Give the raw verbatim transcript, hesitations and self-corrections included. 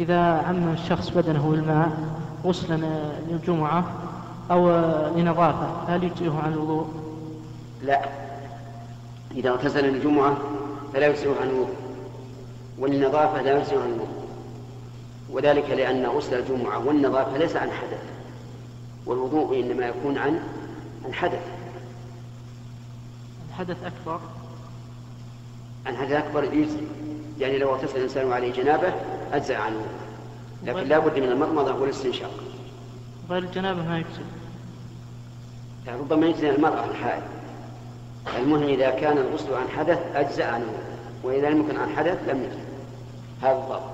إذا عم الشخص بدنه بالماء غسلا للجمعة أو لنظافة هل يجزئه عن الوضوء؟ لا، إذا اغتسل للجمعة فلا يجزئه عن الوضوء، والنظافة لا يجزئه عن الوضوء، وذلك لأن غسل الجمعة والنظافة ليس عن حدث، والوضوء إنما يكون عن الحدث. الحدث أكبر؟ عن حدث أكبر يجزئ، يعني لو اغتسل الإنسان وعليه جنابه أجزأ عنه، لكن لا بد من المضمضة والاستنشاق. غير الجنابه ما يجزئ؟ يعني ربما يجزئ المرأة الحائض. المهم إذا كان الغسل عن حدث أجزأ عنه، وإذا لم يكن عن حدث لم يجزئ. هذا الضابط.